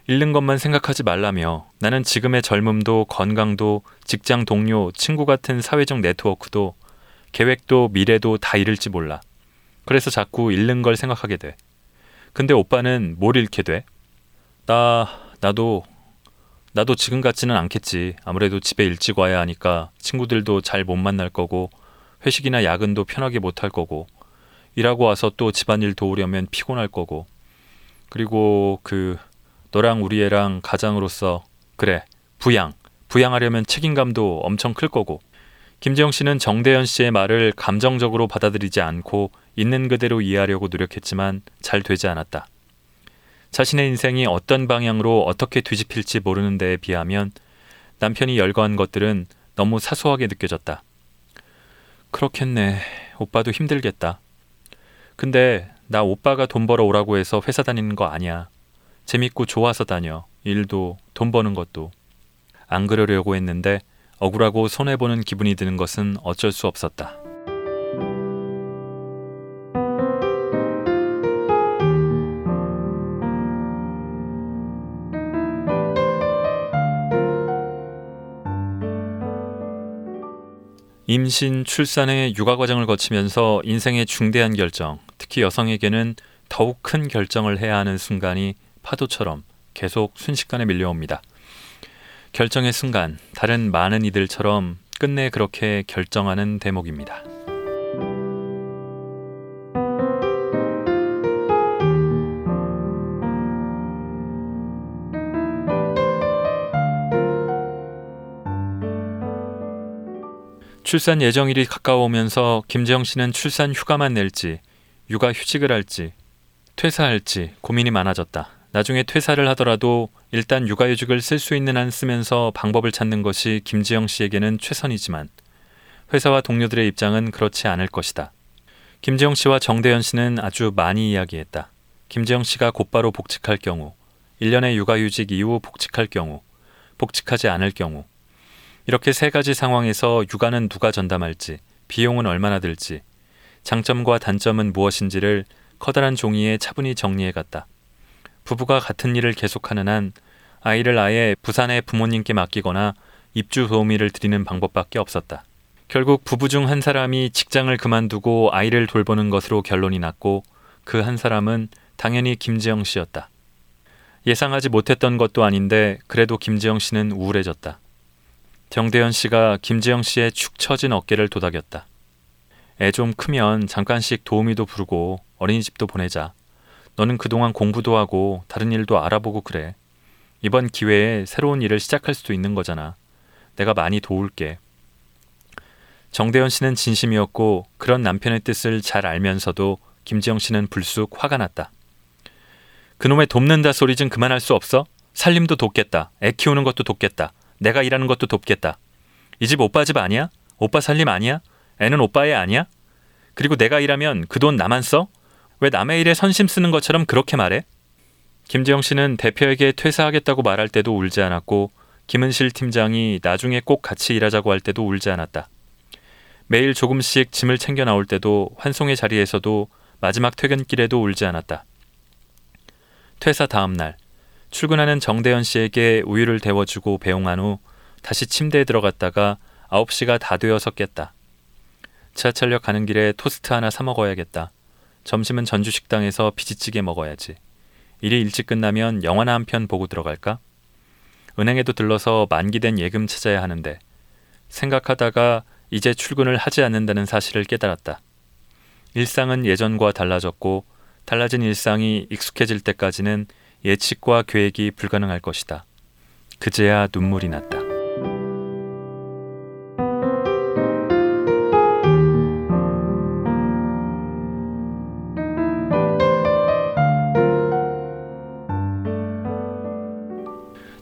잃는 것만 생각하지 말라며 나는 지금의 젊음도 건강도 직장 동료, 친구 같은 사회적 네트워크도 계획도 미래도 다 잃을지 몰라. 그래서 자꾸 잃는 걸 생각하게 돼. 근데 오빠는 뭘 잃게 돼? 나도 지금 같지는 않겠지. 아무래도 집에 일찍 와야 하니까 친구들도 잘 못 만날 거고 회식이나 야근도 편하게 못 할 거고 일하고 와서 또 집안일 도우려면 피곤할 거고 그리고 너랑 우리 애랑 가장으로서 부양하려면 책임감도 엄청 클 거고. 김지영 씨는 정대현 씨의 말을 감정적으로 받아들이지 않고 있는 그대로 이해하려고 노력했지만 잘 되지 않았다. 자신의 인생이 어떤 방향으로 어떻게 뒤집힐지 모르는 데에 비하면 남편이 열거한 것들은 너무 사소하게 느껴졌다. 그렇겠네. 오빠도 힘들겠다. 근데 나 오빠가 돈 벌어 오라고 해서 회사 다니는 거 아니야. 재밌고 좋아서 다녀. 일도 돈 버는 것도. 안 그러려고 했는데 억울하고 손해보는 기분이 드는 것은 어쩔 수 없었다. 임신, 출산의 육아 과정을 거치면서 인생의 중대한 결정, 특히 여성에게는 더욱 큰 결정을 해야 하는 순간이 파도처럼 계속 순식간에 밀려옵니다. 결정의 순간, 다른 많은 이들처럼 끝내 그렇게 결정하는 대목입니다. 출산 예정일이 가까워오면서 김지영 씨는 출산 휴가만 낼지, 육아 휴직을 할지, 퇴사할지 고민이 많아졌다. 나중에 퇴사를 하더라도 일단 육아휴직을 쓸 수 있는 한 쓰면서 방법을 찾는 것이 김지영 씨에게는 최선이지만 회사와 동료들의 입장은 그렇지 않을 것이다. 김지영 씨와 정대현 씨는 아주 많이 이야기했다. 김지영 씨가 곧바로 복직할 경우, 1년의 육아휴직 이후 복직할 경우, 복직하지 않을 경우, 이렇게 세 가지 상황에서 육아는 누가 전담할지, 비용은 얼마나 들지, 장점과 단점은 무엇인지를 커다란 종이에 차분히 정리해갔다. 부부가 같은 일을 계속하는 한 아이를 아예 부산의 부모님께 맡기거나 입주 도우미를 드리는 방법밖에 없었다. 결국 부부 중 한 사람이 직장을 그만두고 아이를 돌보는 것으로 결론이 났고 그 한 사람은 당연히 김지영 씨였다. 예상하지 못했던 것도 아닌데 그래도 김지영 씨는 우울해졌다. 정대현 씨가 김지영 씨의 축 처진 어깨를 도닥였다. 애 좀 크면 잠깐씩 도우미도 부르고 어린이집도 보내자. 너는 그동안 공부도 하고 다른 일도 알아보고 그래. 이번 기회에 새로운 일을 시작할 수도 있는 거잖아. 내가 많이 도울게. 정대현 씨는 진심이었고 그런 남편의 뜻을 잘 알면서도 김지영 씨는 불쑥 화가 났다. 그놈의 돕는다 소리 좀 그만할 수 없어? 살림도 돕겠다. 애 키우는 것도 돕겠다. 내가 일하는 것도 돕겠다. 이 집 오빠 집 아니야? 오빠 살림 아니야? 애는 오빠의 아니야? 그리고 내가 일하면 그 돈 나만 써? 왜 남의 일에 선심 쓰는 것처럼 그렇게 말해? 김지영 씨는 대표에게 퇴사하겠다고 말할 때도 울지 않았고 김은실 팀장이 나중에 꼭 같이 일하자고 할 때도 울지 않았다. 매일 조금씩 짐을 챙겨 나올 때도 환송의 자리에서도 마지막 퇴근길에도 울지 않았다. 퇴사 다음 날 출근하는 정대현 씨에게 우유를 데워주고 배웅한 후 다시 침대에 들어갔다가 9시가 다 되어서 깼다. 지하철역 가는 길에 토스트 하나 사 먹어야겠다. 점심은 전주 식당에서 비지찌개 먹어야지. 일이 일찍 끝나면 영화나 한 편 보고 들어갈까? 은행에도 들러서 만기된 예금 찾아야 하는데 생각하다가 이제 출근을 하지 않는다는 사실을 깨달았다. 일상은 예전과 달라졌고 달라진 일상이 익숙해질 때까지는 예측과 계획이 불가능할 것이다. 그제야 눈물이 났다.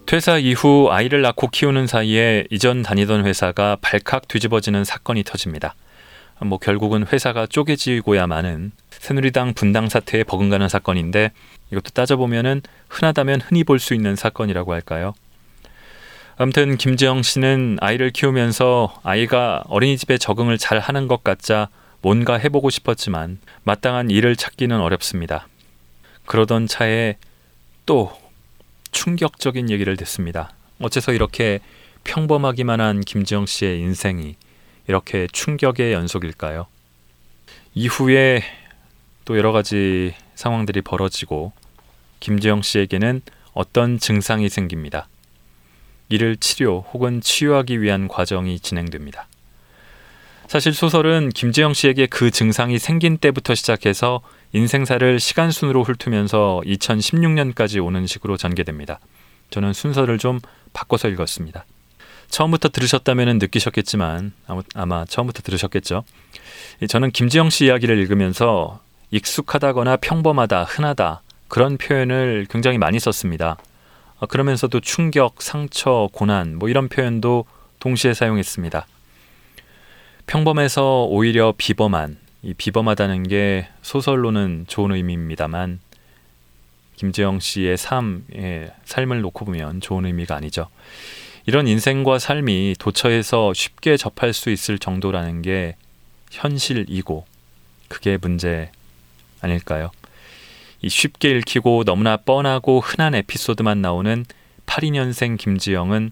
퇴사 이후 아이를 낳고 키우는 사이에 이전 다니던 회사가 발칵 뒤집어지는 사건이 터집니다. 결국은 회사가 쪼개지고야 마는 새누리당 분당 사태에 버금가는 사건인데 이것도 따져보면 흔하다면 흔히 볼 수 있는 사건이라고 할까요? 아무튼 김지영 씨는 아이를 키우면서 아이가 어린이집에 적응을 잘 하는 것 같자 뭔가 해보고 싶었지만 마땅한 일을 찾기는 어렵습니다. 그러던 차에 또 충격적인 얘기를 듣습니다. 어째서 이렇게 평범하기만 한 김지영 씨의 인생이 이렇게 충격의 연속일까요? 이후에 또 여러 가지 상황들이 벌어지고 김지영 씨에게는 어떤 증상이 생깁니다. 이를 치료 혹은 치유하기 위한 과정이 진행됩니다. 사실 소설은 김지영 씨에게 그 증상이 생긴 때부터 시작해서 인생사를 시간순으로 훑으면서 2016년까지 오는 식으로 전개됩니다. 저는 순서를 좀 바꿔서 읽었습니다. 처음부터 들으셨다면 느끼셨겠지만 아마 처음부터 들으셨겠죠. 저는 김지영 씨 이야기를 읽으면서 익숙하다거나 평범하다, 흔하다 그런 표현을 굉장히 많이 썼습니다. 그러면서도 충격, 상처, 고난 이런 표현도 동시에 사용했습니다. 평범해서 오히려 비범한, 이 비범하다는 게 소설로는 좋은 의미입니다만 김지영 씨의 삶을 놓고 보면 좋은 의미가 아니죠. 이런 인생과 삶이 도처에서 쉽게 접할 수 있을 정도라는 게 현실이고 그게 문제 아닐까요? 이 쉽게 읽히고 너무나 뻔하고 흔한 에피소드만 나오는 82년생 김지영은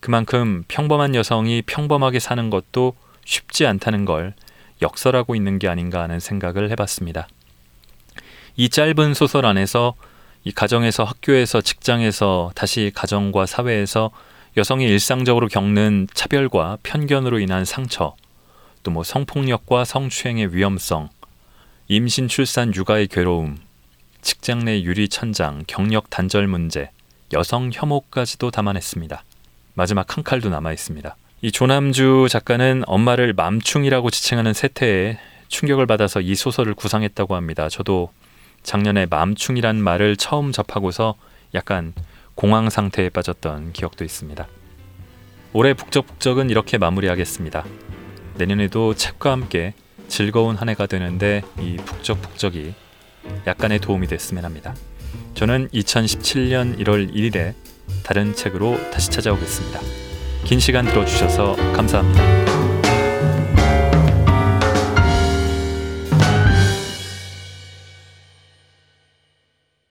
그만큼 평범한 여성이 평범하게 사는 것도 쉽지 않다는 걸 역설하고 있는 게 아닌가 하는 생각을 해봤습니다. 이 짧은 소설 안에서 이 가정에서, 학교에서, 직장에서, 다시 가정과 사회에서 여성이 일상적으로 겪는 차별과 편견으로 인한 상처, 또 성폭력과 성추행의 위험성, 임신, 출산, 육아의 괴로움, 직장 내 유리 천장, 경력 단절 문제, 여성 혐오까지도 담아냈습니다. 마지막 한 칼도 남아있습니다. 이 조남주 작가는 엄마를 맘충이라고 지칭하는 세태에 충격을 받아서 이 소설을 구상했다고 합니다. 저도 작년에 맘충이란 말을 처음 접하고서 약간 공황 상태에 빠졌던 기억도 있습니다. 올해 북적북적은 이렇게 마무리하겠습니다. 내년에도 책과 함께 즐거운 한 해가 되는데 이 북적북적이 약간의 도움이 됐으면 합니다. 저는 2017년 1월 1일에 다른 책으로 다시 찾아오겠습니다. 긴 시간 들어주셔서 감사합니다.